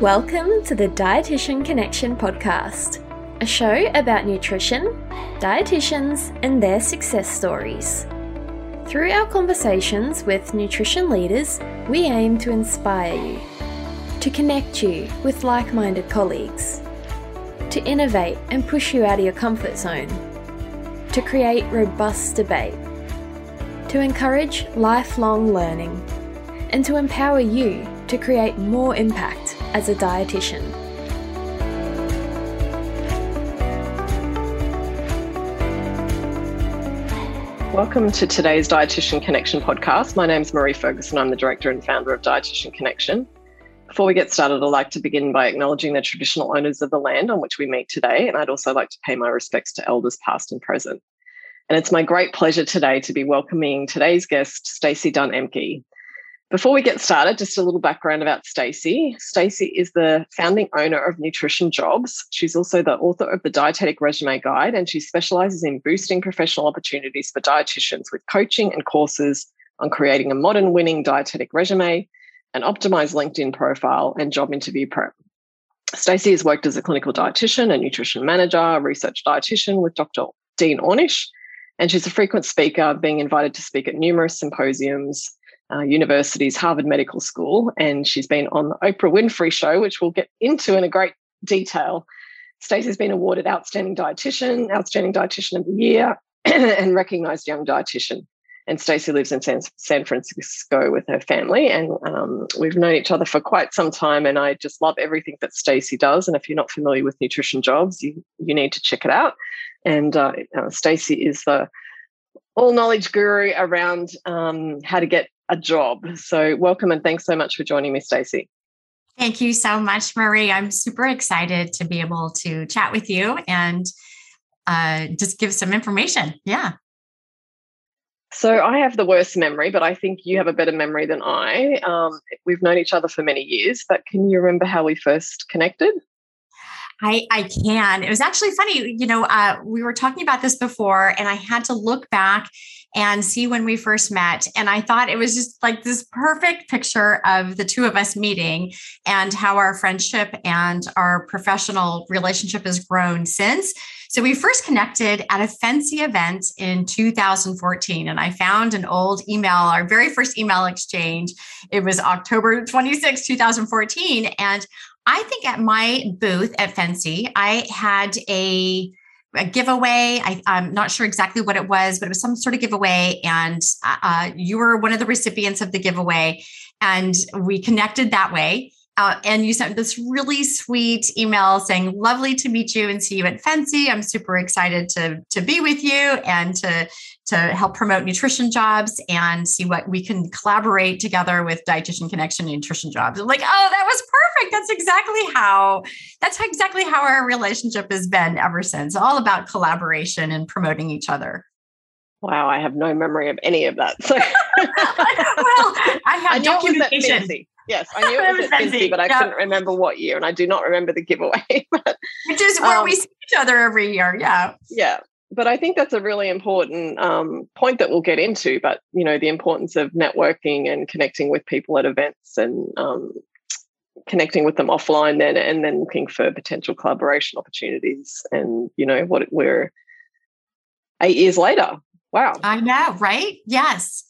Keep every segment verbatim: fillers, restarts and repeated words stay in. Welcome to the Dietitian Connection podcast, a show about nutrition, dietitians, and their success stories. Through our conversations with nutrition leaders, we aim to inspire you, to connect you with like-minded colleagues, to innovate and push you out of your comfort zone, to create robust debate, to encourage lifelong learning, and to empower you to create more impact as a dietitian. Welcome to today's Dietitian Connection podcast. My name is Marie Ferguson. I'm the director and founder of Dietitian Connection. Before we get started, I'd like to begin by acknowledging the traditional owners of the land on which we meet today, and I'd also like to pay my respects to elders past and present. And it's my great pleasure today to be welcoming today's guest, Stacey Dunn-Emke. Before we get started, just a little background about Stacey. Stacey is the founding owner of Nutrition Jobs. She's also the author of the Dietetic Resume Guide, and she specialises in boosting professional opportunities for dietitians with coaching and courses on creating a modern winning dietetic resume, an optimised LinkedIn profile, and job interview prep. Stacey has worked as a clinical dietitian, a nutrition manager, a research dietitian with Doctor Dean Ornish, and she's a frequent speaker, being invited to speak at numerous symposiums, Uh, universities, Harvard Medical School, and she's been on the Oprah Winfrey show, which we'll get into in a great detail. Stacey's been awarded Outstanding Dietitian, Outstanding Dietitian of the Year, and Recognised Young Dietitian. And Stacey lives in San, San Francisco with her family, and um, we've known each other for quite some time, and I just love everything that Stacey does. And if you're not familiar with Nutrition Jobs, you, you need to check it out. And uh, uh, Stacey is the all-knowledge guru around um, how to get a job. So welcome and thanks so much for joining me, Stacey. Thank you so much, Marie. I'm super excited to be able to chat with you and uh, just give some information. Yeah. So I have the worst memory, but I think you have a better memory than I. Um, we've known each other for many years, but can you remember how we first connected? I, I can. It was actually funny. You know, uh, we were talking about this before, and I had to look back and see when we first met. And I thought it was just like this perfect picture of the two of us meeting and how our friendship and our professional relationship has grown since. So we first connected at a F N C E event in two thousand fourteen, and I found an old email, our very first email exchange. It was October twenty-sixth, twenty fourteen. And I think at my booth at F N C E, I had a, a giveaway. I, I'm not sure exactly what it was, but it was some sort of giveaway. And uh, you were one of the recipients of the giveaway. And we connected that way. Uh, and you sent this really sweet email saying, lovely to meet you and see you at F N C E. I'm super excited to, to be with you and to, to help promote Nutrition Jobs and see what we can collaborate together with Dietitian Connection and Nutrition Jobs. I'm like, oh, that was perfect. That's exactly how, that's exactly how our relationship has been ever since. All about collaboration and promoting each other. Wow, I have no memory of any of that. So. Well, I have I documentation. Yes, I knew it was at F N C E, but I yep. couldn't remember what year, and I do not remember the giveaway. But, which is where um, we see each other every year, yeah. Yeah, but I think that's a really important um, point that we'll get into, but, you know, the importance of networking and connecting with people at events and um, connecting with them offline then, and then looking for potential collaboration opportunities and, you know, what we're eight years later. Wow. I know, right? Yes.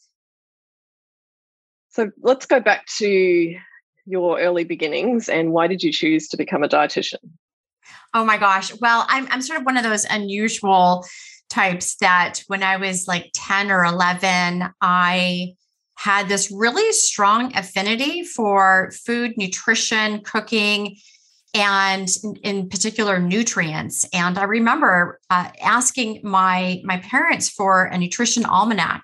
So let's go back to your early beginnings and why did you choose to become a dietitian? Oh my gosh. Well, I'm I'm sort of one of those unusual types that when I was like ten or eleven, I had this really strong affinity for food, nutrition, cooking, and in particular nutrients. And I remember uh, asking my, my parents for a nutrition almanac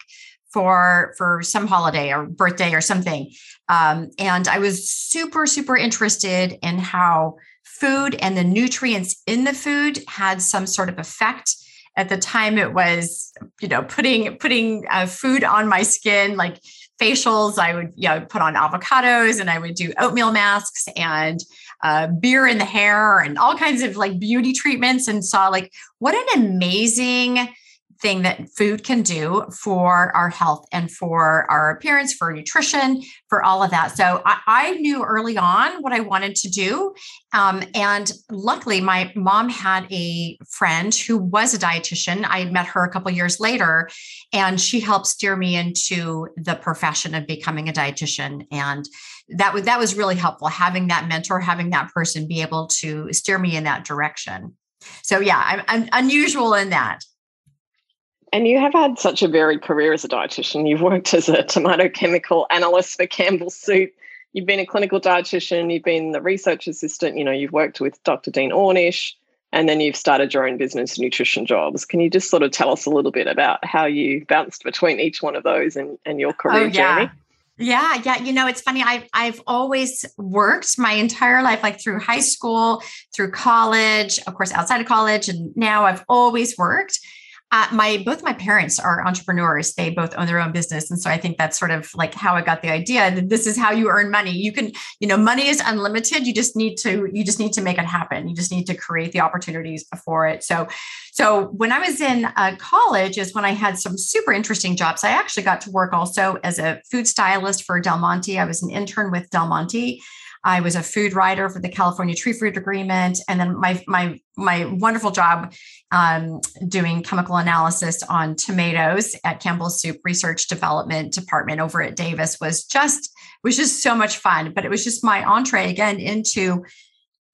for, for some holiday or birthday or something. Um, and I was super, super interested in how food and the nutrients in the food had some sort of effect. At the time it was, you know, putting, putting uh, food on my skin, like facials. I would, you know, put on avocados and I would do oatmeal masks and uh, beer in the hair and all kinds of like beauty treatments, and saw like what an amazing thing that food can do for our health and for our appearance, for nutrition, for all of that. So I, I knew early on what I wanted to do. Um, and luckily, my mom had a friend who was a dietitian. I met her a couple of years later, and she helped steer me into the profession of becoming a dietitian. And that was, that was really helpful, having that mentor, having that person be able to steer me in that direction. So yeah, I'm, I'm unusual in that. And you have had such a varied career as a dietitian. You've worked as a tomato chemical analyst for Campbell's Soup. You've been a clinical dietitian. You've been the research assistant. You know, you've worked with Doctor Dean Ornish, and then you've started your own business, Nutrition Jobs. Can you just sort of tell us a little bit about how you bounced between each one of those and, and your career oh, yeah. journey? Yeah. Yeah. You know, it's funny. I've, I've always worked my entire life, like through high school, through college, of course, outside of college. And now I've always worked. Uh, my, both my parents are entrepreneurs. They both own their own business. And so I think that's sort of like how I got the idea that this is how you earn money. You can, you know, money is unlimited. You just need to, you just need to make it happen. You just need to create the opportunities for it. So, so when I was in uh, college is when I had some super interesting jobs. I actually got to work also as a food stylist for Del Monte. I was an intern with Del Monte. I was a food writer for the California Tree Fruit Agreement. And then my, my, my wonderful job um, doing chemical analysis on tomatoes at Campbell's Soup Research Development Department over at Davis was just, was just so much fun. But it was just my entree again into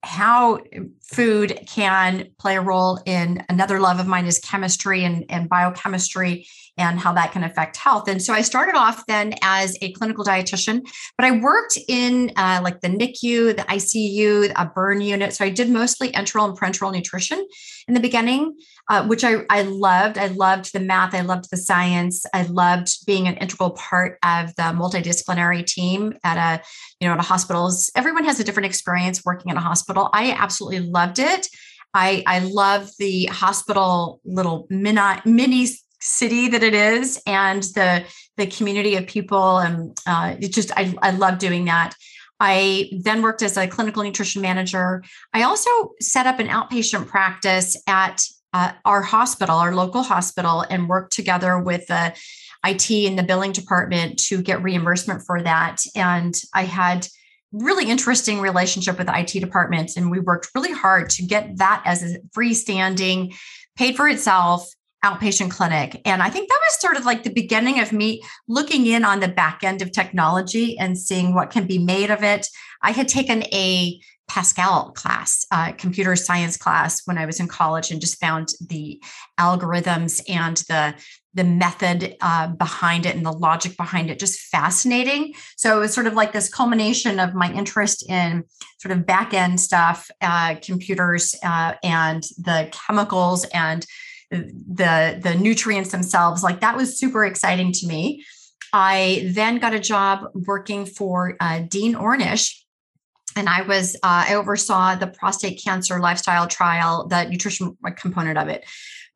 how food can play a role in another love of mine is chemistry and, and biochemistry and how that can affect health. And so I started off then as a clinical dietitian, but I worked in uh, like the N I C U, the I C U, a burn unit. So I did mostly enteral and parenteral nutrition in the beginning, uh, which I, I loved. I loved the math. I loved the science. I loved being an integral part of the multidisciplinary team at a, you know, at a hospital. Everyone has a different experience working in a hospital. I absolutely loved it. I, I love the hospital little mini, mini city that it is, and the the community of people, and uh, it just I I love doing that. I then worked as a clinical nutrition manager. I also set up an outpatient practice at uh, our hospital, our local hospital, and worked together with the I T and the billing department to get reimbursement for that. And I had really interesting relationship with the I T departments, and we worked really hard to get that as a freestanding, paid for itself outpatient clinic. And I think that was sort of like the beginning of me looking in on the back end of technology and seeing what can be made of it. I had taken a Pascal class, uh, computer science class when I was in college, and just found the algorithms and the the method uh, behind it and the logic behind it just fascinating. So it was sort of like this culmination of my interest in sort of back end stuff, uh, computers uh, and the chemicals and the the nutrients themselves. Like that was super exciting to me. I then got a job working for uh, Dean Ornish, and I was uh, I oversaw the prostate cancer lifestyle trial, the nutrition component of it,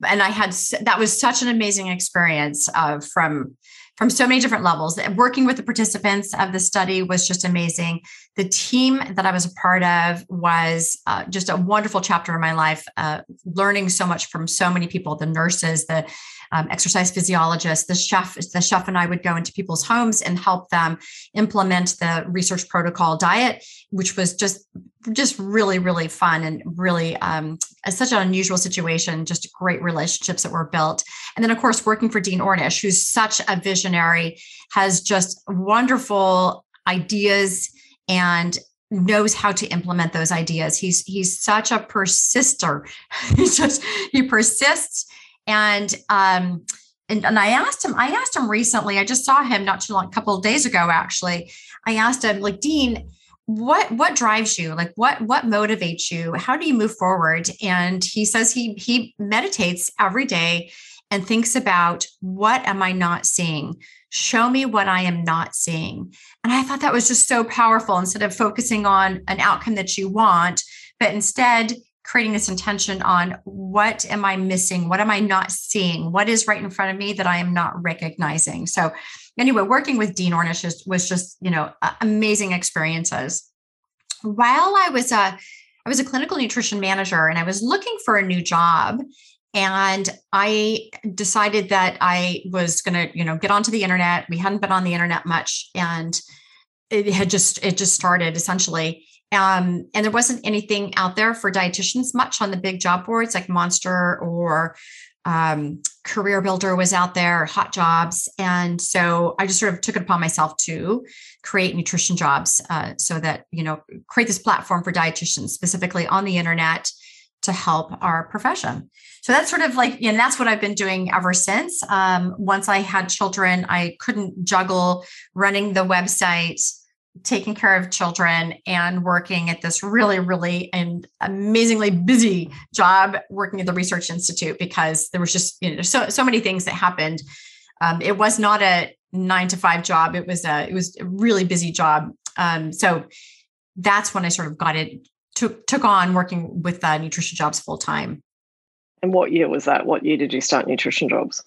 and I had that was such an amazing experience uh, from from so many different levels. Working with the participants of the study was just amazing. The team that I was a part of was uh, just a wonderful chapter in my life, uh, learning so much from so many people, the nurses, the um, exercise physiologists, the chef, the chef and I would go into people's homes and help them implement the research protocol diet, which was just, just really, really fun and really um, such an unusual situation, just great relationships that were built. And then of course, working for Dean Ornish, who's such a visionary, has just wonderful ideas and knows how to implement those ideas. He's he's such a persister. He's just he persists. And um and, and I asked him, I asked him recently, I just saw him not too long, a couple of days ago actually. I asked him, like, Dean, what what drives you? Like what what motivates you? How do you move forward? And he says he he meditates every day and thinks about, what am I not seeing? Show me what I am not seeing. And I thought that was just so powerful, instead of focusing on an outcome that you want, but instead creating this intention on, what am I missing? What am I not seeing? What is right in front of me that I am not recognizing? So anyway, working with Dean Ornish was just, you know, amazing experiences. While I was a, I was a clinical nutrition manager, and I was looking for a new job, And I decided that I was going to, you know, get onto the internet. We hadn't been on the internet much, and it had just, it just started essentially. Um, and there wasn't anything out there for dietitians much on the big job boards, like Monster or um, Career Builder was out there, Hot Jobs. And so I just sort of took it upon myself to create Nutrition Jobs, uh, so that, you know, create this platform for dietitians specifically on the internet to help our profession. So that's sort of like, you know, that's what I've been doing ever since. Um, once I had children, I couldn't juggle running the website, taking care of children, and working at this really, really and amazingly busy job working at the Research Institute, because there was just, you know, so, so many things that happened. Um, it was not a nine to five job. It was a, it was a really busy job. Um, so that's when I sort of got it, took, took on working with uh, Nutrition Jobs full time. And what year was that? What year did you start Nutrition Jobs?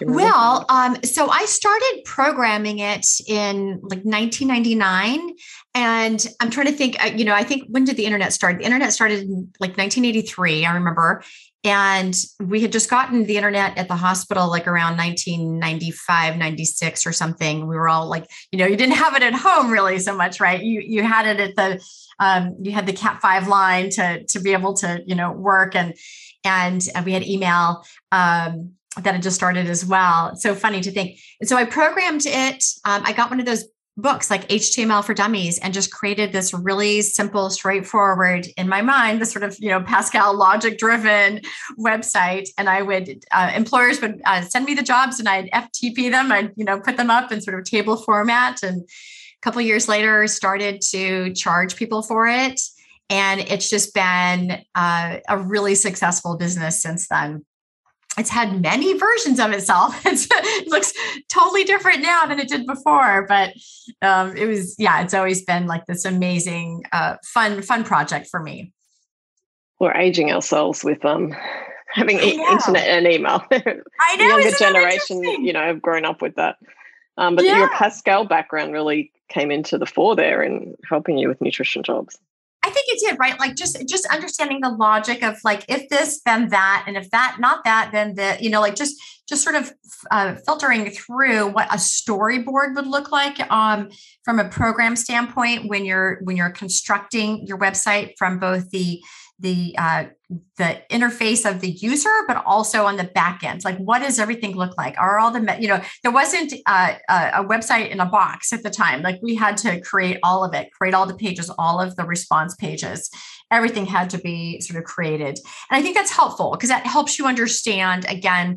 Well, um, so I started programming it in like nineteen ninety-nine, and I'm trying to think, you know, I think, when did the internet start? The internet started in like nineteen eighty-three, I remember. And we had just gotten the internet at the hospital, like around nineteen ninety-five, ninety-six or something. We were all like, you know, you didn't have it at home really so much, right? You, you had it at the, um, you had the Cat five line to, to be able to, you know, work, and, and we had email, um, that had just started as well. It's so funny to think. And so I programmed it. Um, I got one of those books like H T M L for Dummies, and just created this really simple, straightforward, in my mind, this sort of, you know, Pascal logic driven website. And I would, uh, employers would uh, send me the jobs, and I'd F T P them. I'd, you know, put them up in sort of table format. And a couple of years later, started to charge people for it. And it's just been uh, a really successful business since then. It's had many versions of itself. It's, it looks totally different now than it did before, but um, it was, yeah, it's always been like this amazing, uh, fun, fun project for me. We're aging ourselves with um, having e- internet and email. I know. The younger generation, you know, have grown up with that. Um, but yeah. Your Pascal background really came into the fore there in helping you with Nutrition Jobs. I think it did, right? Like just, just understanding the logic of like, if this, then that, and if that, not that, then the, you know, like just, just sort of uh, filtering through what a storyboard would look like um, from a program standpoint, when you're, when you're constructing your website from both the, the, uh, the interface of the user, but also on the back end. Like, what does everything look like? Are all the, you know, there wasn't uh, a website in a box at the time. Like, we had to create all of it, create all the pages, all of the response pages. Everything had to be sort of created. And I think that's helpful, because that helps you understand, again,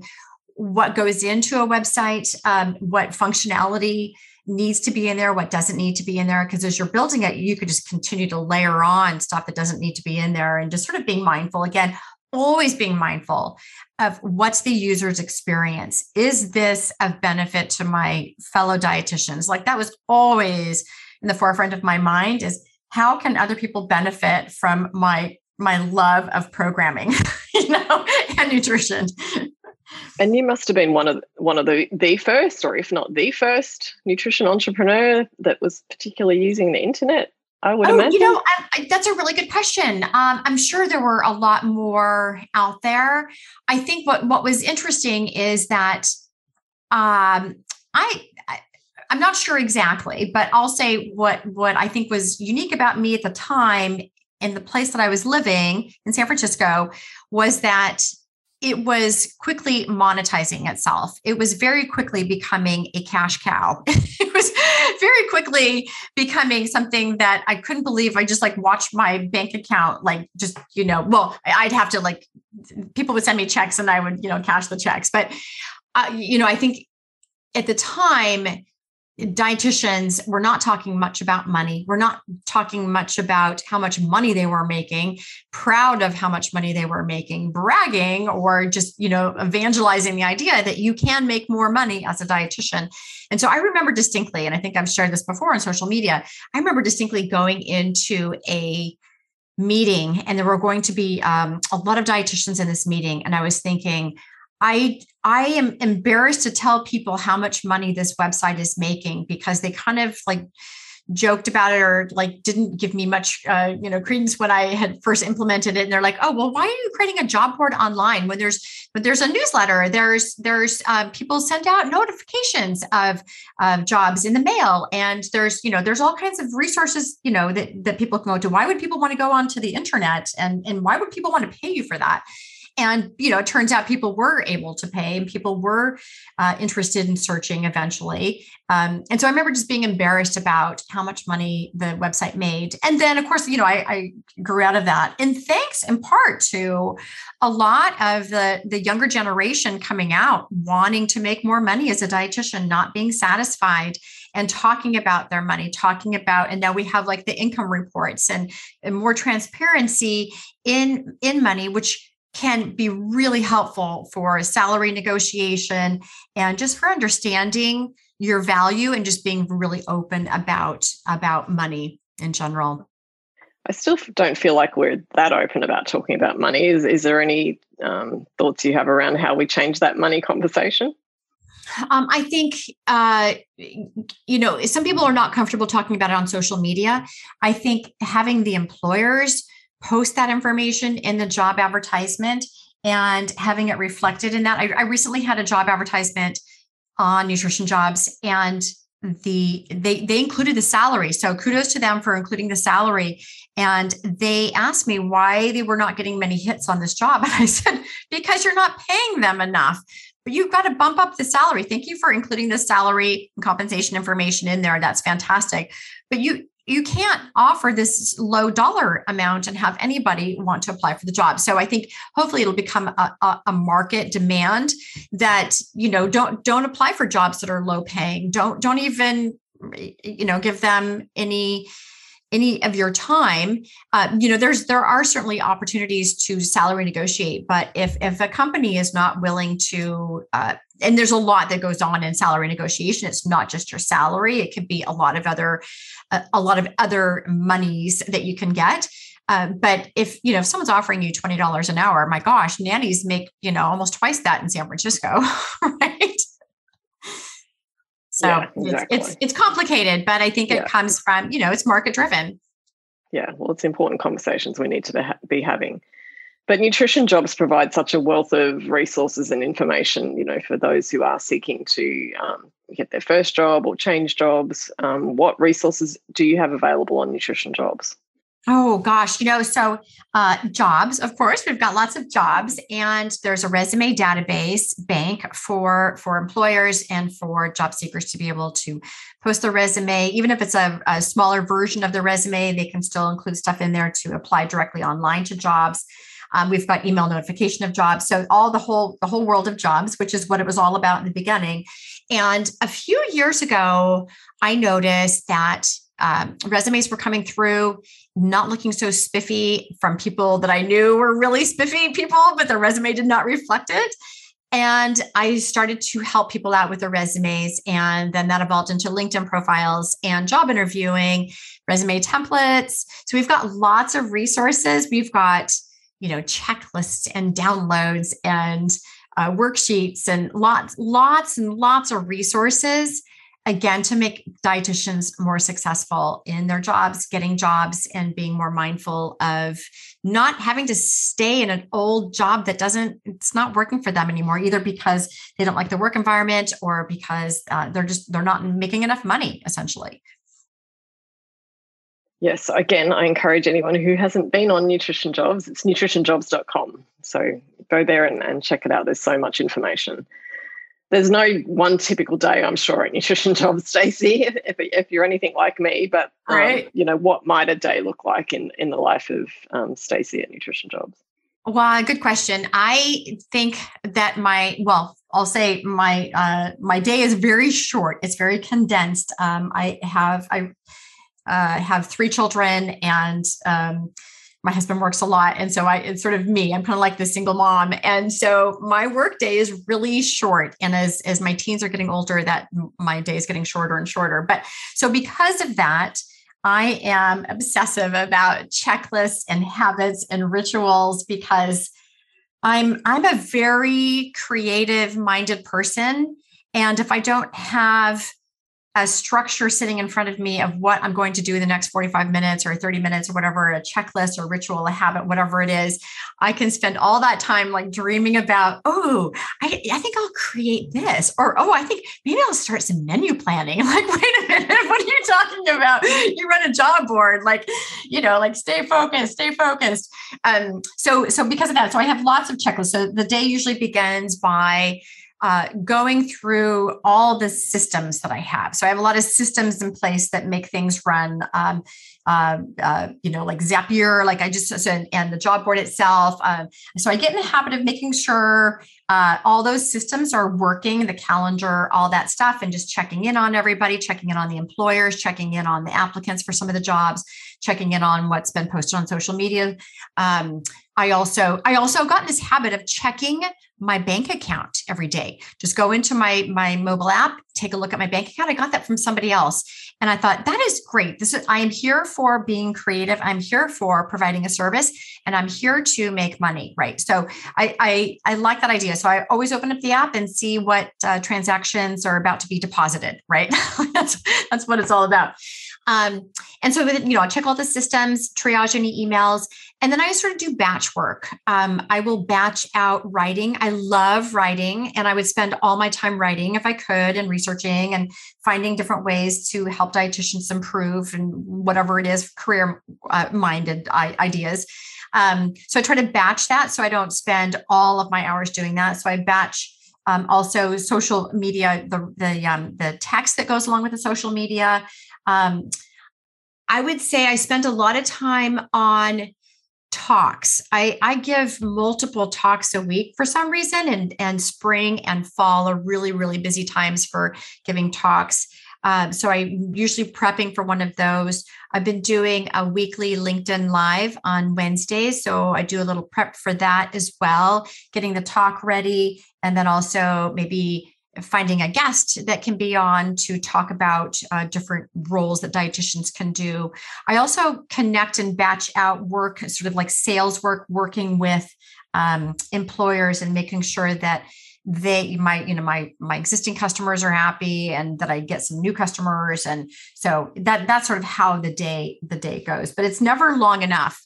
what goes into a website, um, what functionality needs to be in there, what doesn't need to be in there. Because as you're building it, you could just continue to layer on stuff that doesn't need to be in there, and just sort of being mindful, again, always being mindful of what's the user's experience. Is this of benefit to my fellow dietitians? Like, that was always in the forefront of my mind, is how can other people benefit from my, my love of programming, you know, and nutrition. And you must have been one of one of the, the first, or if not the first, nutrition entrepreneur that was particularly using the internet, I would oh, imagine. You know, I, I, that's a really good question. Um, I'm sure there were a lot more out there. I think what, what was interesting is that um, I, I, I'm not sure exactly, but I'll say what, what I think was unique about me at the time in the place that I was living in San Francisco was that it was quickly monetizing itself. It was very quickly becoming a cash cow. It was very quickly becoming something that I couldn't believe. I just like watched my bank account, like just, you know, well, I'd have to like, people would send me checks and I would, you know, cash the checks. But, uh, you know, I think at the time, dietitians were not talking much about money. We're not talking much about how much money they were making, proud of how much money they were making, bragging, or just, you know, evangelizing the idea that you can make more money as a dietitian. And so I remember distinctly, and I think I've shared this before on social media, I remember distinctly going into a meeting, and there were going to be um, a lot of dietitians in this meeting. And I was thinking, I I am embarrassed to tell people how much money this website is making, because they kind of like joked about it or like didn't give me much, uh, you know, credence when I had first implemented it. And they're like, oh, well, why are you creating a job board online when there's, but there's a newsletter, there's, there's uh, people send out notifications of uh, jobs in the mail. And there's, you know, there's all kinds of resources, you know, that, that people can go to. Why would people want to go onto the internet? And, and why would people want to pay you for that? And, you know, it turns out people were able to pay and people were uh, interested in searching eventually. Um, and so I remember just being embarrassed about how much money the website made. And then, of course, you know, I, I grew out of that. And thanks in part to a lot of the, the younger generation coming out, wanting to make more money as a dietitian, not being satisfied and talking about their money, talking about, and now we have like the income reports and, and more transparency in, in money, which can be really helpful for salary negotiation and just for understanding your value and just being really open about, about money in general. I still don't feel like we're that open about talking about money. Is, is there any um, thoughts you have around how we change that money conversation? Um, I think, uh, you know, some people are not comfortable talking about it on social media. I think having the employers post that information in the job advertisement and having it reflected in that. I, I recently had a job advertisement on Nutrition Jobs and the they they included the salary. So kudos to them for including the salary. And they asked me why they were not getting many hits on this job. And I said, because you're not paying them enough. But you've got to bump up the salary. Thank you for including the salary and compensation information in there. That's fantastic. But you You can't offer this low dollar amount and have anybody want to apply for the job. So I think hopefully it'll become a, a, a market demand that, you know, don't, don't apply for jobs that are low paying. Don't, don't even, you know, give them any, any of your time. Uh, you know, there's, there are certainly opportunities to salary negotiate, but if, if a company is not willing to, uh, and there's a lot that goes on in salary negotiation. It's not just your salary. It could be a lot of other, uh, a lot of other monies that you can get. Uh, but if, you know, if someone's offering you twenty dollars an hour, my gosh, nannies make, you know, almost twice that in San Francisco, right? So yeah, exactly. it's, it's, it's complicated, but I think it yeah. comes from, you know, it's market driven. Yeah. Well, it's important conversations we need to ha- be having. But Nutrition Jobs provides such a wealth of resources and information, you know, for those who are seeking to um, get their first job or change jobs. Um, what resources do you have available on Nutrition Jobs? Oh, gosh. You know, so uh, jobs, of course, we've got lots of jobs, and there's a resume database bank for, for employers and for job seekers to be able to post their resume. Even if it's a, a smaller version of the resume, they can still include stuff in there to apply directly online to jobs. Um, we've got email notification of jobs. So all the whole, the whole world of jobs, which is what it was all about in the beginning. And a few years ago, I noticed that um, resumes were coming through, not looking so spiffy from people that I knew were really spiffy people, but their resume did not reflect it. And I started to help people out with their resumes. And then that evolved into LinkedIn profiles and job interviewing, resume templates. So we've got lots of resources. We've got you know, checklists and downloads and uh, worksheets and lots, lots and lots of resources, again, to make dietitians more successful in their jobs, getting jobs and being more mindful of not having to stay in an old job that doesn't, it's not working for them anymore, either because they don't like the work environment or because uh, they're just, they're not making enough money, essentially. Yes, again, I encourage anyone who hasn't been on Nutrition Jobs, it's nutrition jobs dot com. So go there and, and check it out. There's so much information. There's no one typical day, I'm sure, at Nutrition Jobs, Stacey, if, if you're anything like me. But, um, right. you know, what might a day look like in, in the life of um, Stacey at Nutrition Jobs? Well, good question. I think that my, well, I'll say my uh, my day is very short. It's very condensed. Um, I have... I. Uh, have three children and um, my husband works a lot. And so I, it's sort of me, I'm kind of like the single mom. And so my work day is really short. And as, as my teens are getting older, that my day is getting shorter and shorter. But so because of that, I am obsessive about checklists and habits and rituals because I'm, I'm a very creative minded person. And if I don't have a structure sitting in front of me of what I'm going to do in the next forty-five minutes or thirty minutes or whatever, a checklist or ritual, a habit, whatever it is, I can spend all that time like dreaming about, oh, I, I think I'll create this, or, oh, I think maybe I'll start some menu planning. Like, wait a minute, what are you talking about? You run a job board, like, you know, like stay focused, stay focused. Um, so, so because of that, so I have lots of checklists. So the day usually begins by Uh, going through all the systems that I have. So I have a lot of systems in place that make things run, um, uh, uh, you know, like Zapier, like I just, so, and the job board itself. Um, so I get in the habit of making sure uh, all those systems are working, the calendar, all that stuff, and just checking in on everybody, checking in on the employers, checking in on the applicants for some of the jobs, checking in on what's been posted on social media. Um, I also, I also got in this habit of checking my bank account every day. Just go into my, my mobile app, take a look at my bank account. I got that from somebody else. And I thought, that is great. This is, I am here for being creative. I'm here for providing a service, and I'm here to make money. Right. So I, I, I like that idea. So I always open up the app and see what uh, transactions are about to be deposited. Right. that's, that's what it's all about. Um, and so, with, you know, I check all the systems, triage any emails, and then I sort of do batch work. Um, I will batch out writing. I love writing, and I would spend all my time writing if I could, and researching and finding different ways to help dietitians improve and whatever it is, career uh, minded ideas. Um, so I try to batch that, so I don't spend all of my hours doing that. So I batch um, also social media, the, the, um, the text that goes along with the social media. Um, I would say I spend a lot of time on talks. I, I give multiple talks a week for some reason, and, and spring and fall are really, really busy times for giving talks. Um, so I'm usually prepping for one of those. I've been doing a weekly LinkedIn Live on Wednesdays. So I do a little prep for that as well, getting the talk ready, and then also maybe finding a guest that can be on to talk about uh, different roles that dietitians can do. I also connect and batch out work, sort of like sales work, working with um, employers and making sure that they, my, you know, my, my existing customers are happy, and that I get some new customers. And so that, that's sort of how the day, the day goes, but it's never long enough.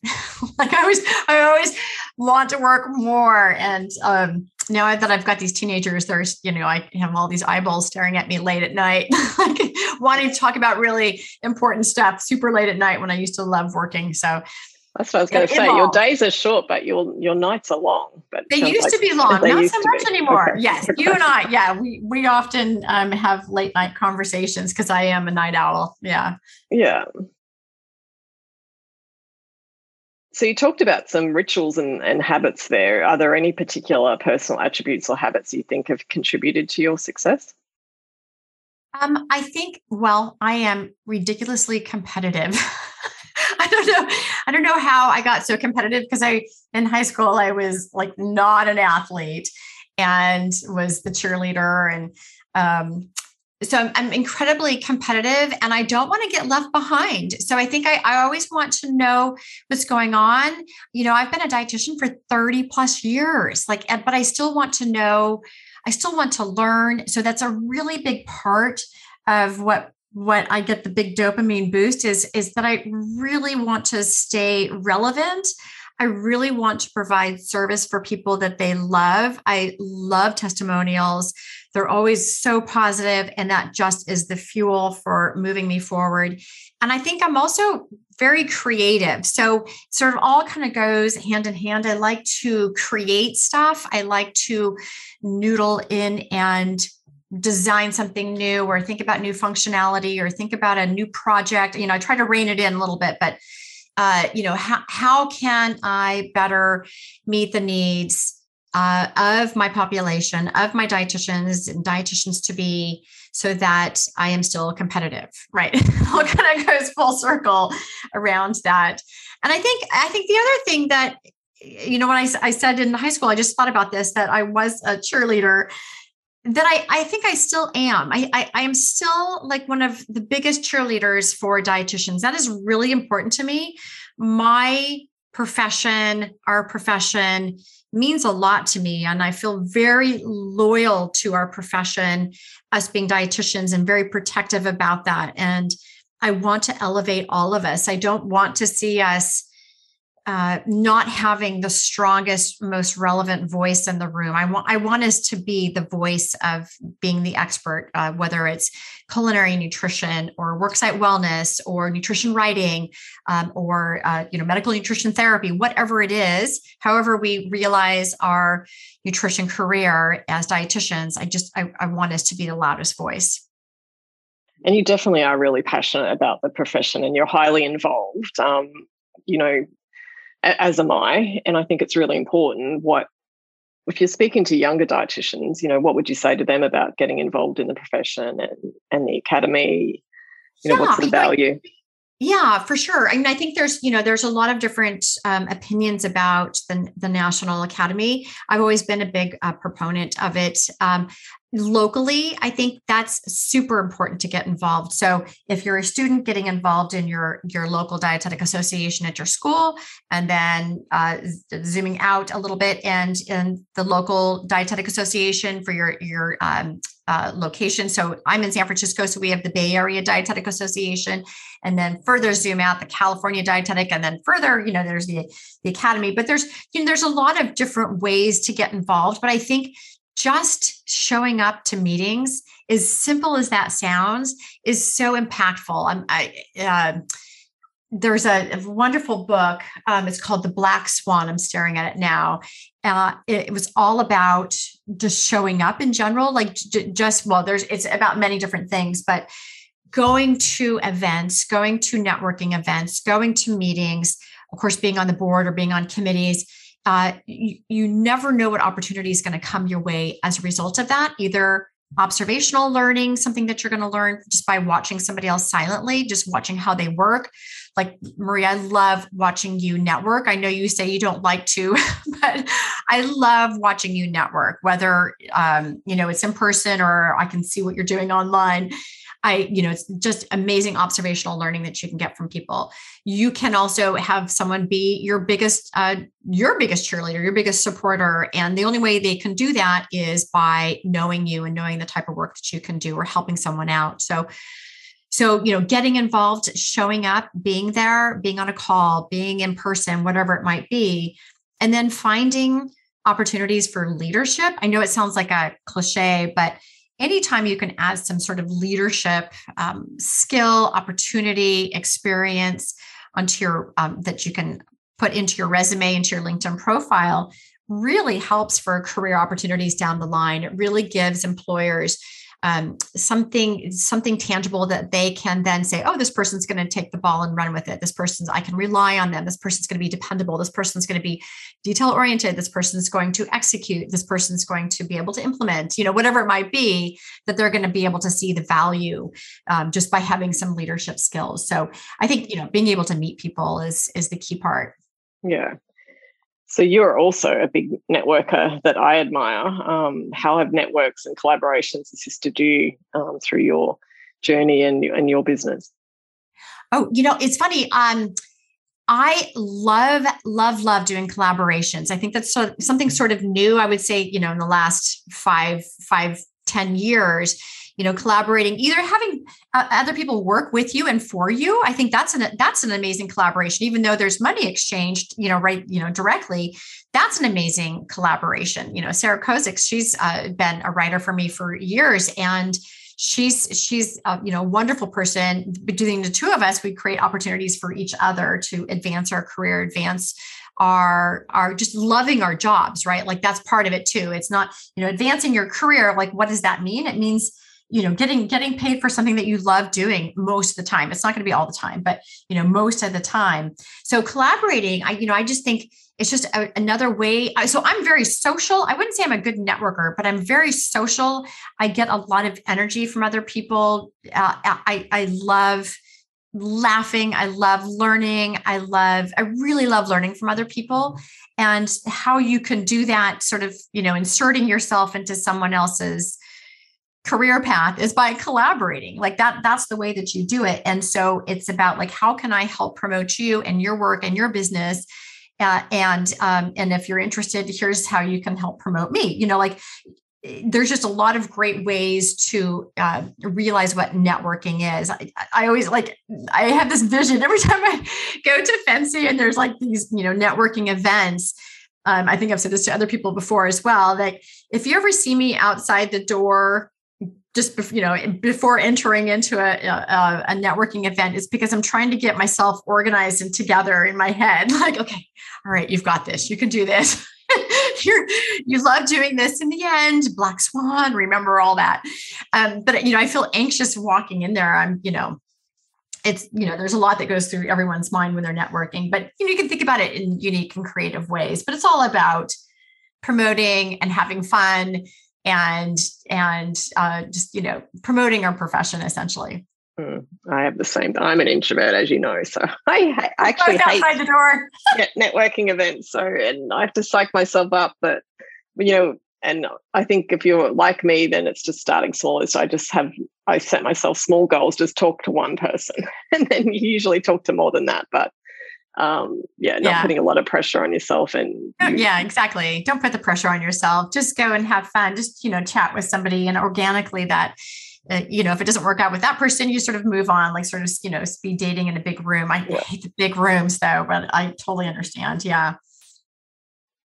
Like I was, I always want to work more. And, um, now that I've got these teenagers, there's, you know, I have all these eyeballs staring at me late at night, like wanting to talk about really important stuff super late at night when I used to love working. So that's what I was going to say. Your days are short, but your your nights are long. But they used to be long, not so much anymore. Yes, you and I, yeah, we we often um, have late night conversations because I am a night owl. Yeah, yeah. So you talked about some rituals and, and habits there. Are there any particular personal attributes or habits you think have contributed to your success? Um, I think, well, I am ridiculously competitive. I don't know. I don't know how I got so competitive, because I, in high school, I was like not an athlete and was the cheerleader. And um, so I'm, I'm incredibly competitive, and I don't want to get left behind. So I think I, I always want to know what's going on. You know, I've been a dietitian for thirty plus years, like, but I still want to know, I still want to learn. So that's a really big part of what what I get the big dopamine boost is, is that I really want to stay relevant. I really want to provide service for people that they love. I love testimonials. They're always so positive, and that just is the fuel for moving me forward. And I think I'm also very creative. So sort of all kind of goes hand in hand. I like to create stuff. I like to noodle in and design something new, or think about new functionality, or think about a new project. You know, I try to rein it in a little bit, but uh, you know, how, how can I better meet the needs uh, of my population, of my dietitians and dietitians to be, so that I am still competitive, right? It all kind of goes full circle around that. And I think, I think the other thing that, you know, when I, I said in high school, I just thought about this, that I was a cheerleader, that I, I think I still am. I, I, I am still like one of the biggest cheerleaders for dietitians. That is really important to me. My profession, our profession means a lot to me. And I feel very loyal to our profession, us being dietitians, and very protective about that. And I want to elevate all of us. I don't want to see us uh, not having the strongest, most relevant voice in the room. I want I want us to be the voice of being the expert, uh, whether it's culinary nutrition or worksite wellness or nutrition writing um, or uh, you know medical nutrition therapy, whatever it is. However we realize our nutrition career as dietitians, I just I, I want us to be the loudest voice. And you definitely are really passionate about the profession, and you're highly involved, um, you know, as am I. And I think it's really important. What, if you're speaking to younger dietitians, you know, what would you say to them about getting involved in the profession and, and the academy? You know, yeah, what's the value? I, yeah, for sure. I mean, I think there's, you know, there's a lot of different um, opinions about the, the National Academy. I've always been a big uh, proponent of it. Um, Locally, I think that's super important to get involved. So if you're a student, getting involved in your, your local dietetic association at your school, and then uh, zooming out a little bit and in the local dietetic association for your, your um, uh, location. So I'm in San Francisco, so we have the Bay Area Dietetic Association, and then further zoom out the California Dietetic, and then further, you know, there's the, the Academy, but there's, you know, there's a lot of different ways to get involved. But I think just showing up to meetings, as simple as that sounds, is so impactful. Um, I, uh, there's a, a wonderful book. Um, it's called The Black Swan. I'm staring at it now. Uh, it, it was all about just showing up in general, like j- just, well, there's, it's about many different things, but going to events, going to networking events, going to meetings, of course, being on the board or being on committees. Uh, you, you never know what opportunity is going to come your way as a result of that, either observational learning, something that you're going to learn just by watching somebody else silently, just watching how they work. Like, Marie, I love watching you network. I know you say you don't like to, but I love watching you network, whether, um, you know, it's in person or I can see what you're doing online. I, you know, it's just amazing observational learning that you can get from people. You can also have someone be your biggest, uh, your biggest cheerleader, your biggest supporter. And the only way they can do that is by knowing you and knowing the type of work that you can do or helping someone out. So, so, you know, getting involved, showing up, being there, being on a call, being in person, whatever it might be, and then finding opportunities for leadership. I know it sounds like a cliche, but anytime you can add some sort of leadership um, skill, opportunity, experience onto your um, that you can put into your resume, into your LinkedIn profile, really helps for career opportunities down the line. It really gives employers um, something something tangible that they can then say, "Oh, this person's going to take the ball and run with it. This person's I can rely on them. This person's going to be dependable. This person's going to be detail oriented. This person's going to execute. This person's going to be able to implement." You know, whatever it might be, that they're going to be able to see the value um, just by having some leadership skills. So I think, you know, being able to meet people is is the key part. Yeah. So you're also a big networker that I admire. Um, how have networks and collaborations assisted you um, through your journey and, and your business? Oh, you know, it's funny. Um, I love, love, love doing collaborations. I think that's so, something sort of new. I would say, you know, in the last five, five, ten years, you know, collaborating, either having uh, other people work with you and for you. I think that's an, that's an amazing collaboration, even though there's money exchanged, you know, right, you know, directly. That's an amazing collaboration. You know, Sarah Kozik, she's uh, been a writer for me for years, and she's, she's, uh, you know, a wonderful person. Between the two of us, we create opportunities for each other to advance our career, advance are are just loving our jobs, right? Like, that's part of it too. It's not, you know, advancing your career. Like, what does that mean? It means, you know, getting, getting paid for something that you love doing most of the time. It's not going to be all the time, but, you know, most of the time. So collaborating, I, you know, I just think it's just a, another way. I, so I'm very social. I wouldn't say I'm a good networker, but I'm very social. I get a lot of energy from other people. Uh, I, I love laughing. I love learning. I love, I really love learning from other people, and how you can do that sort of, you know, inserting yourself into someone else's career path is by collaborating. Like, that, that's the way that you do it. And so it's about, like, how can I help promote you and your work and your business Uh, and, um, and if you're interested, here's how you can help promote me. You know, like there's just a lot of great ways to uh, realize what networking is. I, I always like, I have this vision every time I go to F N C E and there's like these, you know, networking events. Um, I think I've said this to other people before as well, that if you ever see me outside the door, just before, you know, before entering into a, a, a networking event, it's because I'm trying to get myself organized and together in my head. Like, okay, all right, you've got this. You can do this. You're, you love doing this in the end, Black Swan, remember all that. Um, but, you know, I feel anxious walking in there. I'm, you know, it's, you know, there's a lot that goes through everyone's mind when they're networking, but you know, you can think about it in unique and creative ways, but it's all about promoting and having fun and, and uh, just, you know, promoting our profession essentially. Mm, I have the same. I'm an introvert, as you know, so I, I actually hate the door. networking events. So, and I have to psych myself up, but, you know, and I think if you're like me, then it's just starting small. So I just have, I set myself small goals, just talk to one person and then you usually talk to more than that, but Um, yeah, not yeah. putting a lot of pressure on yourself. And you- yeah, exactly. Don't put the pressure on yourself. Just go and have fun. Just, you know, chat with somebody and organically that, uh, you know, if it doesn't work out with that person, you sort of move on, like sort of, you know, speed dating in a big room. I yeah. hate the big rooms though, but I totally understand. Yeah.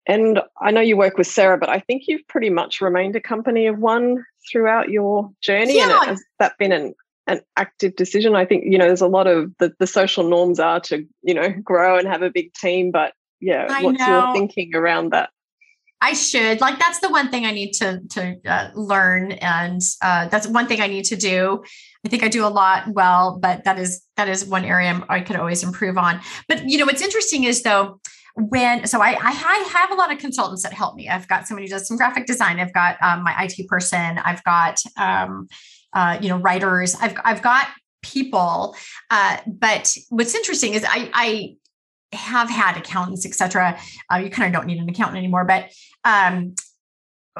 And I know you work with Sarah, but I think you've pretty much remained a company of one throughout your journey. Yeah. And has that been an an active decision? I think, you know, there's a lot of the, the social norms are to, you know, grow and have a big team, but yeah, I what's know. your thinking around that? I should, like, that's the one thing I need to, to uh, learn. And uh, that's one thing I need to do. I think I do a lot well, but that is, that is one area I could always improve on. But, you know, what's interesting is though, when, so I, I have a lot of consultants that help me. I've got somebody who does some graphic design. I've got um, my I T person. I've got, um, Uh, you know, writers. I've I've got people, uh, but what's interesting is I I have had accountants, et cetera. Uh, you kind of don't need an accountant anymore, but um,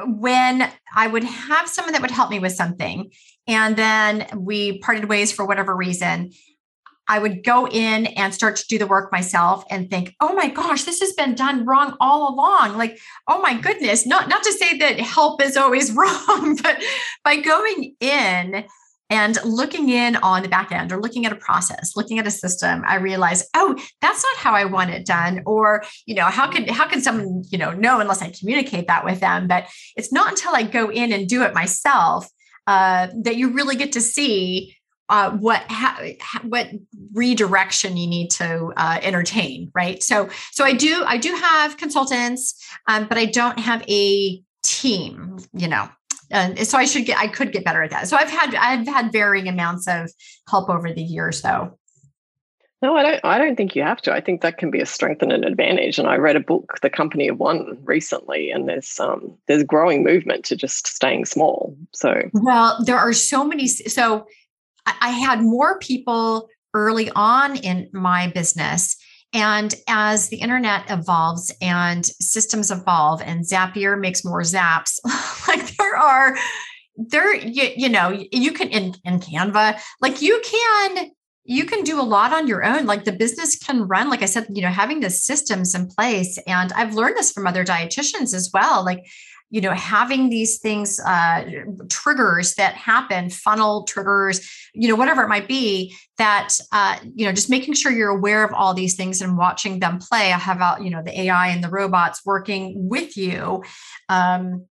when I would have someone that would help me with something, and then we parted ways for whatever reason, I would go in and start to do the work myself and think, oh my gosh, this has been done wrong all along. Like, oh my goodness, not, not to say that help is always wrong, but by going in and looking in on the back end or looking at a process, looking at a system, I realized, oh, that's not how I want it done. Or, you know, how could, how can someone, you know, know unless I communicate that with them? But it's not until I go in and do it myself uh, that you really get to see Uh, what ha- what redirection you need to uh, entertain, right? So so I do I do have consultants, um, but I don't have a team, you know. And so I should get I could get better at that. So I've had I've had varying amounts of help over the years, though. No, I don't. I don't think you have to. I think that can be a strength and an advantage. And I read a book, The Company of One, recently, and there's um there's growing movement to just staying small. So well, there are so many. So I had more people early on in my business. And as the internet evolves and systems evolve and Zapier makes more zaps, like there are, there, you, you know, you can in, in Canva, like you can, you can do a lot on your own. Like the business can run, like I said, you know, having the systems in place. And I've learned this from other dietitians as well. Like, you know, having these things, uh, triggers that happen, funnel triggers, you know, whatever it might be that, uh, you know, just making sure you're aware of all these things and watching them play. I have out, you know, the A I and the robots working with you, um,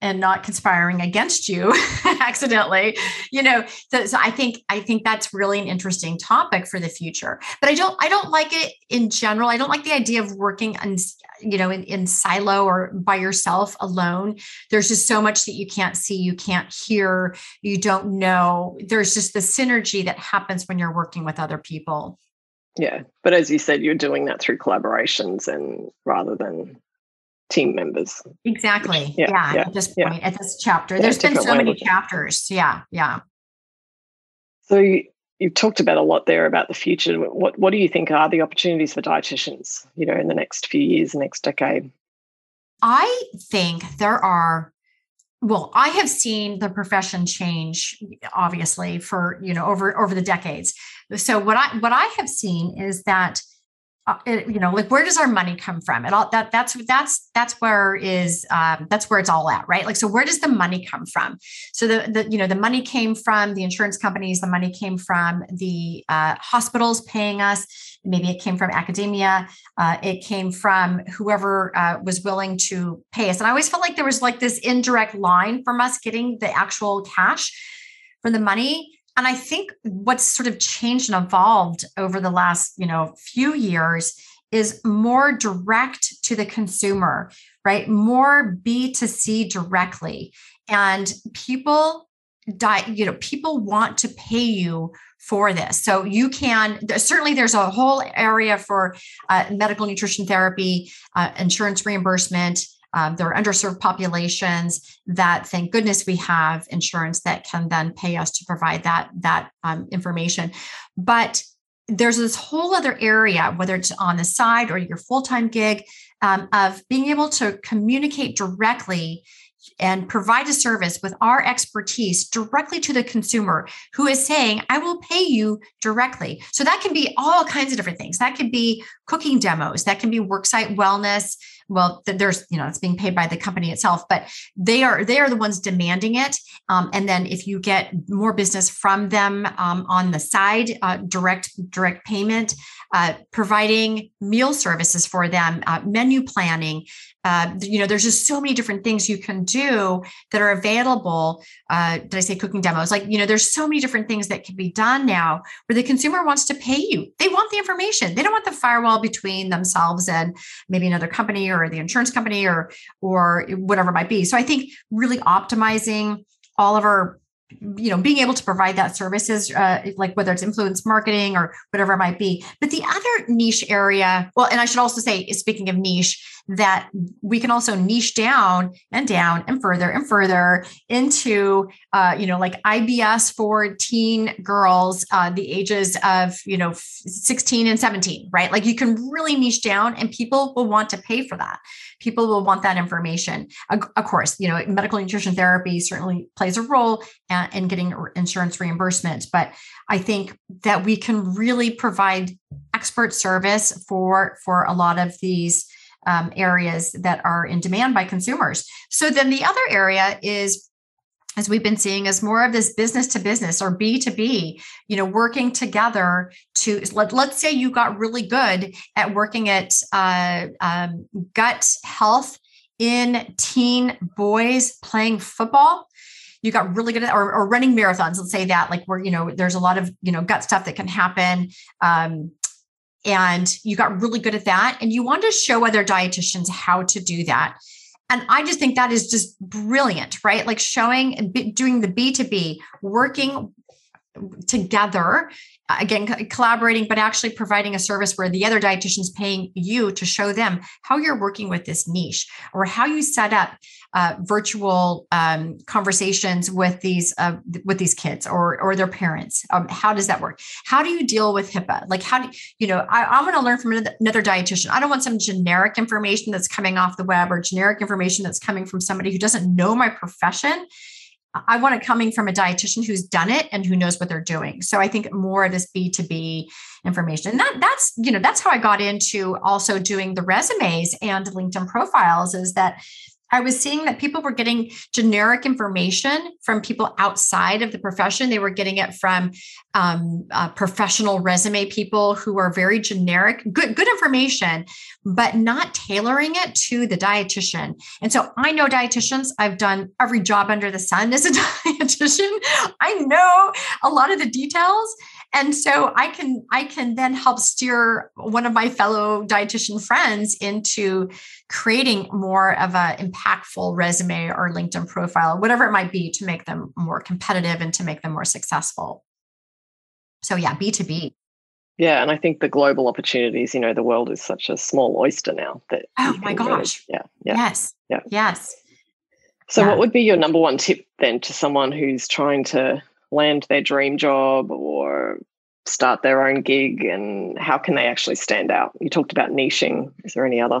and not conspiring against you accidentally, you know, so, so I think, I think that's really an interesting topic for the future, but I don't, I don't like it in general. I don't like the idea of working on, you know, in, in silo or by yourself alone. There's just so much that you can't see, you can't hear, you don't know. There's just the synergy that happens when you're working with other people. Yeah. But as you said, you're doing that through collaborations and rather than team members. Exactly. Yeah, yeah, yeah. At this point, yeah. at this chapter, yeah, there's been so many chapters. Yeah. Yeah. So you, you've talked about a lot there about the future. What, what do you think are the opportunities for dietitians, you know, in the next few years, next decade? I think there are, well, I have seen the profession change obviously for, you know, over, over the decades. So what I, what I have seen is that uh, it, you know, like, where does our money come from? It all that that's that's that's where is um, that's where it's all at, right? Like, so where does the money come from? So the the you know the money came from the insurance companies, the money came from the uh, hospitals paying us. Maybe it came from academia. Uh, it came from whoever uh, was willing to pay us. And I always felt like there was like this indirect line from us getting the actual cash from the money. And I think what's sort of changed and evolved over the last, you know, few years is more direct to the consumer, right? More B to C directly. And people die, you know, people want to pay you for this. So you can, certainly there's a whole area for uh, medical nutrition therapy, uh, insurance reimbursement. Um, there are underserved populations that, thank goodness, we have insurance that can then pay us to provide that, that um, information. But there's this whole other area, whether it's on the side or your full-time gig, um, of being able to communicate directly and provide a service with our expertise directly to the consumer who is saying, I will pay you directly. So that can be all kinds of different things. That could be cooking demos. That can be worksite wellness. Well, there's, you know, it's being paid by the company itself, but they are, they are the ones demanding it. Um, and then if you get more business from them um, on the side, uh, direct, direct payment, uh, providing meal services for them, uh, menu planning, uh, you know, there's just so many different things you can do that are available. Uh, did I say cooking demos? Like, you know, there's so many different things that can be done now where the consumer wants to pay you. They want the information. They don't want the firewall between themselves and maybe another company or or the insurance company or, or whatever it might be. So I think really optimizing all of our, you know, being able to provide that services, uh, like whether it's influence marketing or whatever it might be. But the other niche area, well, and I should also say, speaking of niche, that we can also niche down and down and further and further into, uh, you know, like I B S for teen girls, uh, the ages of, you know, sixteen and seventeen, right? Like you can really niche down and people will want to pay for that. People will want that information. Of course, you know, medical nutrition therapy certainly plays a role in getting insurance reimbursement, but I think that we can really provide expert service for, for a lot of these Um, areas that are in demand by consumers. So then the other area is, as we've been seeing, is more of this business to business or B to B, you know, working together to, let, let's say you got really good at working at uh, um, gut health in teen boys playing football. You got really good at, or, or running marathons. Let's say that, like, where, you know, there's a lot of, you know, gut stuff that can happen. Um, And you got really good at that. And you want to show other dietitians how to do that. And I just think that is just brilliant, right? Like showing and doing the B to B, working together, again, collaborating, but actually providing a service where the other dietitian's paying you to show them how you're working with this niche or how you set up uh, virtual um, conversations with these uh, with these kids or or their parents. Um, how does that work? How do you deal with HIPAA? Like how do you know? I, I want to learn from another, another dietitian. I don't want some generic information that's coming off the web or generic information that's coming from somebody who doesn't know my profession. I want it coming from a dietitian who's done it and who knows what they're doing. So I think more of this B to B information. And that that's, you know, that's how I got into also doing the resumes and LinkedIn profiles, is that I was seeing that people were getting generic information from people outside of the profession. They were getting it from um, uh, professional resume people who are very generic, good, good information, but not tailoring it to the dietitian. And so I know dietitians. I've done every job under the sun as a dietitian. I know a lot of the details. And so I can, I can then help steer one of my fellow dietitian friends into creating more of an impactful resume or LinkedIn profile, whatever it might be, to make them more competitive and to make them more successful. So yeah, B to B. Yeah. And I think the global opportunities, you know, the world is such a small oyster now that. Oh my gosh. Really, yeah, yeah. Yes. Yeah. Yes. So yeah. What would be your number one tip then to someone who's trying to land their dream job or start their own gig, and how can they actually stand out? You talked about niching. Is there any other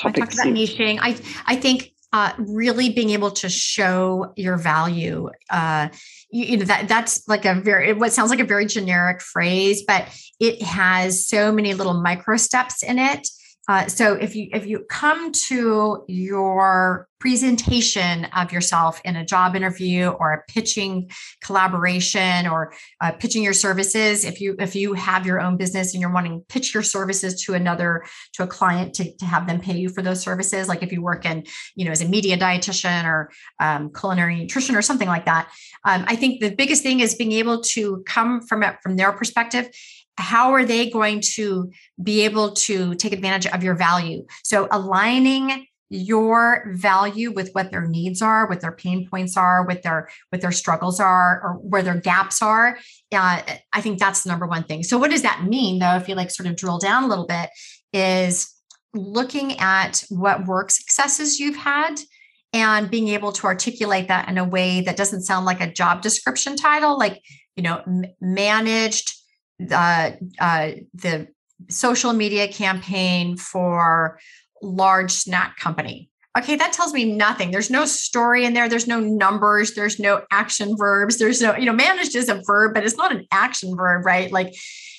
topics? I talked about niching. I I think Uh, really being able to show your value. Uh, you, you know, that that's like a very, what sounds like a very generic phrase, but it has so many little micro steps in it. Uh, so if you, if you come to your presentation of yourself in a job interview or a pitching collaboration or uh, pitching your services, if you, if you have your own business and you're wanting to pitch your services to another, to a client to, to have them pay you for those services. Like if you work in, you know, as a media dietitian or um, culinary nutrition or something like that. Um, I think the biggest thing is being able to come from it, from their perspective. How are they going to be able to take advantage of your value? So aligning your value with what their needs are, what their pain points are, what their, what their struggles are, or where their gaps are. Uh, I think that's the number one thing. So what does that mean though? If you like sort of drill down a little bit, is looking at what work successes you've had and being able to articulate that in a way that doesn't sound like a job description title, like, you know, m- managed, Uh, uh, the social media campaign for large snack company. Okay. That tells me nothing. There's no story in there. There's no numbers. There's no action verbs. There's no, you know, managed is a verb, but it's not an action verb, right? Like,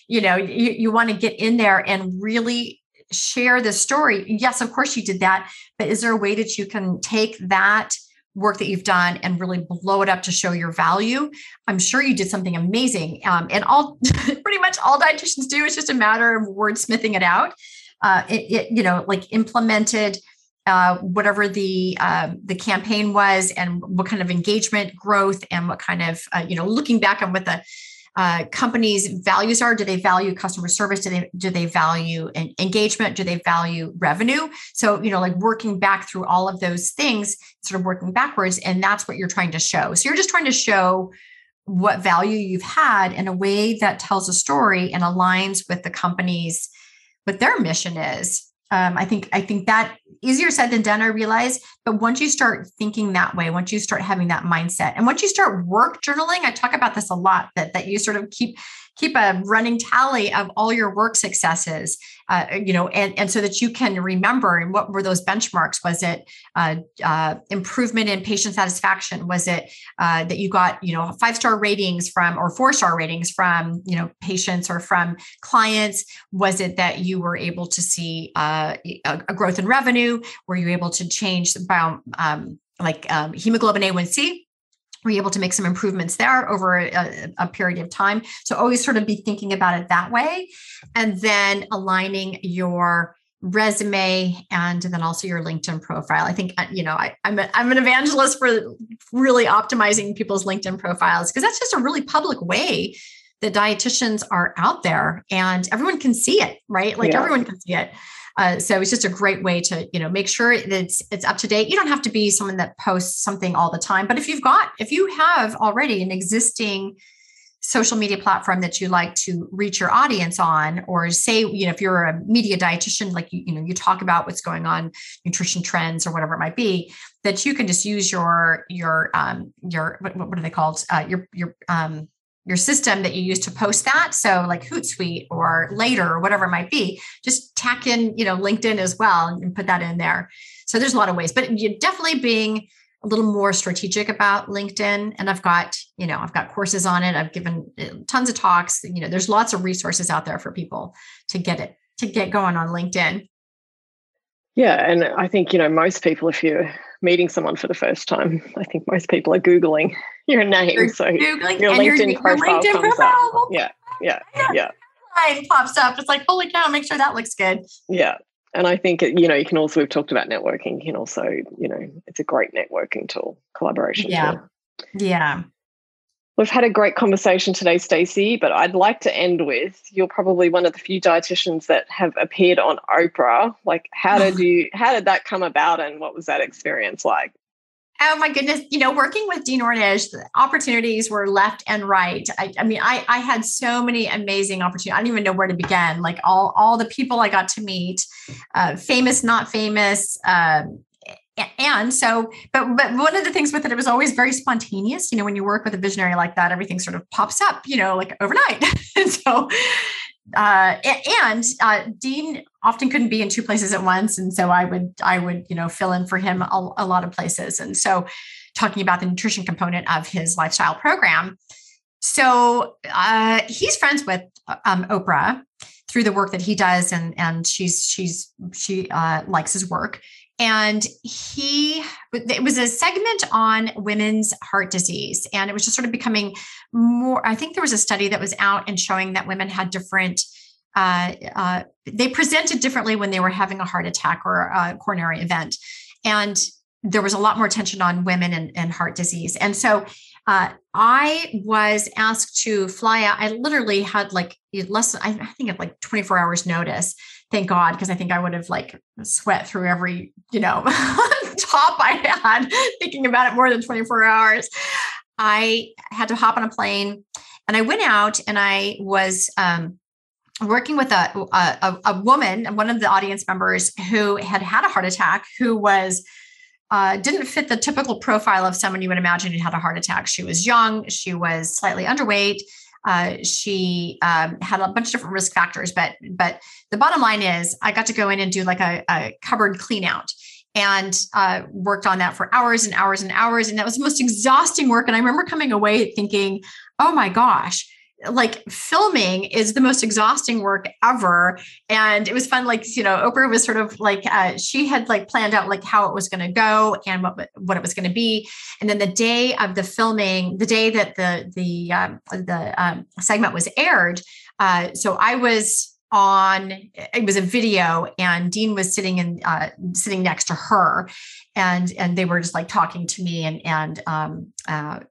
you know, you, you want to get in there and really share the story. Yes, of course you did that, but is there a way that you can take that work that you've done and really blow it up to show your value? I'm sure you did something amazing. Um, and all pretty much all dietitians do, it's just a matter of wordsmithing it out. Uh, it, it, you know, like implemented uh, whatever the, uh, the campaign was and what kind of engagement growth and what kind of, uh, you know, looking back on what the uh, company's values are. Do they value customer service? Do they, do they value engagement? Do they value revenue? So, you know, like working back through all of those things, sort of working backwards. And that's what you're trying to show. So you're just trying to show what value you've had in a way that tells a story and aligns with the company's, what their mission is. Um, I think, I think that easier said than done, I realize, but once you start thinking that way, once you start having that mindset and once you start work journaling, I talk about this a lot, that, that you sort of keep, keep a running tally of all your work successes, uh, you know, and, and so that you can remember, and what were those benchmarks? Was it uh, uh, improvement in patient satisfaction? Was it uh, that you got, you know, five-star ratings from, or four-star ratings from, you know, patients or from clients? Was it that you were able to see uh, a, a growth in revenue? Were you able to change the bio, um, like um, hemoglobin A one C? Were you able to make some improvements there over a, a period of time? So always sort of be thinking about it that way. And then aligning your resume and then also your LinkedIn profile. I think, you know, I, I'm, a, I'm an evangelist for really optimizing people's LinkedIn profiles, because that's just a really public way that dietitians are out there and everyone can see it, right? Like yeah. everyone can see it. Uh, so it's just a great way to, you know, make sure that it's, it's up to date. You don't have to be someone that posts something all the time, but if you've got, if you have already an existing social media platform that you like to reach your audience on, or say, you know, if you're a media dietitian, like, you, you know, you talk about what's going on, nutrition trends or whatever it might be, that you can just use your, your, um, your, what, what are they called? Uh, your, your, um, your system that you use to post that. So like Hootsuite or Later or whatever it might be, just tack in, you know, LinkedIn as well and put that in there. So there's a lot of ways, but you're definitely being a little more strategic about LinkedIn. And I've got, you know, I've got courses on it. I've given tons of talks, you know, there's lots of resources out there for people to get it, to get going on LinkedIn. Yeah. And I think, you know, most people, if you're meeting someone for the first time, I think most people are Googling your name. You're so Googling your, LinkedIn your, your profile LinkedIn comes profile. Up. Yeah. Yeah. Yeah. It pops up. It's like, holy cow, make sure that looks good. Yeah. And I think, you know, you can also, we've talked about networking. You can also, you know, it's a great networking tool, collaboration yeah. tool. Yeah. We've had a great conversation today, Stacey, but I'd like to end with, you're probably one of the few dietitians that have appeared on Oprah. Like, how did you, how did that come about and what was that experience like? Oh my goodness. You know, working with Dean Ornish, the opportunities were left and right. I, I mean, I, I had so many amazing opportunities. I don't even know where to begin. Like all, all the people I got to meet, uh, famous, not famous, um, And so, but, but one of the things with it, it was always very spontaneous. You know, when you work with a visionary like that, everything sort of pops up, you know, like overnight. And so Uh, and uh, Dean often couldn't be in two places at once. And so I would, I would, you know, fill in for him a, a lot of places. And so talking about the nutrition component of his lifestyle program. So uh, he's friends with um, Oprah through the work that he does. And, and she's, she's, she uh, likes his work. And he, it was a segment on women's heart disease. And it was just sort of becoming more, I think there was a study that was out and showing that women had different, uh, uh, they presented differently when they were having a heart attack or a coronary event. And there was a lot more attention on women and, and heart disease. And so uh, I was asked to fly out. I literally had like less, I think of like twenty-four hours notice. Thank God, because I think I would have like sweat through every, you know, top I had thinking about it more than twenty-four hours. I had to hop on a plane and I went out and I was um, working with a, a, a woman, one of the audience members who had had a heart attack, who was uh, didn't fit the typical profile of someone you would imagine who had a heart attack. She was young. She was slightly underweight. Uh, she um, had a bunch of different risk factors, but but the bottom line is I got to go in and do like a, a cupboard clean out and uh, worked on that for hours and hours and hours. And that was the most exhausting work. And I remember coming away thinking, oh my gosh, like filming is the most exhausting work ever. And it was fun. Like, you know, Oprah was sort of like, uh, she had like planned out like how it was going to go and what, what it was going to be. And then the day of the filming, the day that the, the, um, the, um, segment was aired. Uh, so I was on, it was a video and Dean was sitting in, uh, sitting next to her and, and they were just like talking to me and, and, um, uh,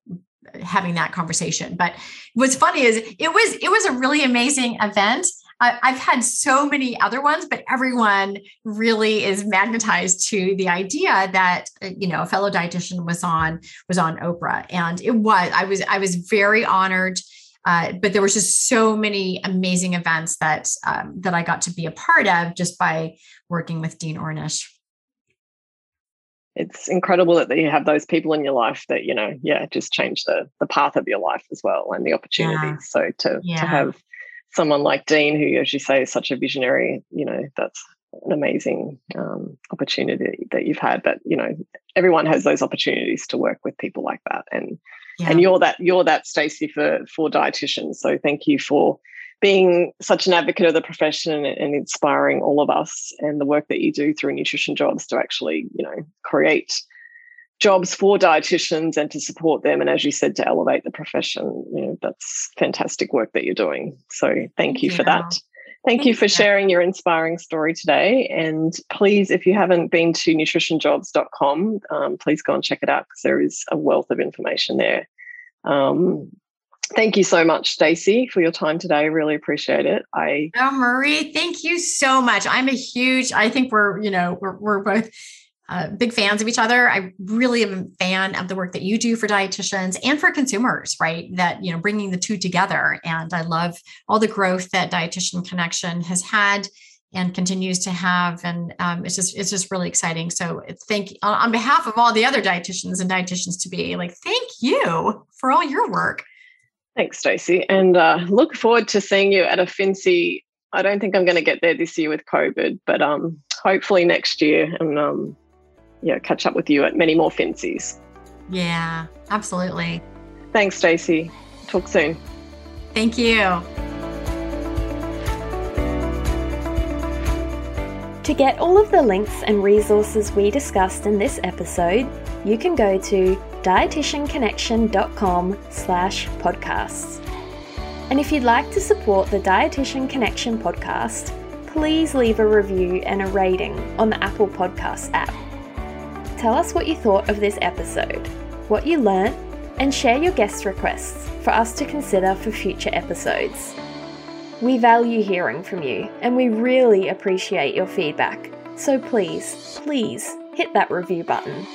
having that conversation. But what's funny is it was, it was a really amazing event. I, I've had so many other ones, but everyone really is magnetized to the idea that, you know, a fellow dietitian was on, was on Oprah. And it was, I was, I was very honored. Uh, but there was just so many amazing events that, um, that I got to be a part of just by working with Dean Ornish. It's incredible that you have those people in your life that, you know, yeah, just change the the path of your life as well and the opportunities. Yeah. So to, yeah. to have someone like Dean, who, as you say, is such a visionary, you know, that's an amazing um, opportunity that you've had. But, you know, everyone has those opportunities to work with people like that. And yeah. and you're that, you're that, Stacey, for, for dietitians. So thank you for being such an advocate of the profession and inspiring all of us, and the work that you do through Nutrition Jobs to actually, you know, create jobs for dietitians and to support them. And as you said, to elevate the profession, you know, that's fantastic work that you're doing. So thank, thank you, you for that. Thank, thank you for you. sharing your inspiring story today. And please, if you haven't been to nutrition jobs dot com, um, please go and check it out because there is a wealth of information there. Um, Thank you so much, Stacey, for your time today. Really appreciate it. I oh, Marie, thank you so much. I'm a huge, I think we're, you know, we're, we're both uh, big fans of each other. I really am a fan of the work that you do for dietitians and for consumers, right? That, you know, bringing the two together. And I love all the growth that Dietitian Connection has had and continues to have. And um, it's just, it's just really exciting. So thank you on behalf of all the other dietitians and dietitians to be, like, thank you for all your work. Thanks, Stacey. And uh, look forward to seeing you at a F N C E. I don't think I'm going to get there this year with COVID, but um, hopefully next year, and um, yeah, catch up with you at many more F N C Es. Yeah, absolutely. Thanks, Stacey. Talk soon. Thank you. To get all of the links and resources we discussed in this episode, you can go to dietitian connection dot com slash podcasts. And if you'd like to support the Dietitian Connection podcast, please leave a review and a rating on the Apple Podcasts app. Tell us what you thought of this episode, what you learnt, and share your guest requests for us to consider for future episodes. We value hearing from you, and we really appreciate your feedback. So please, please hit that review button.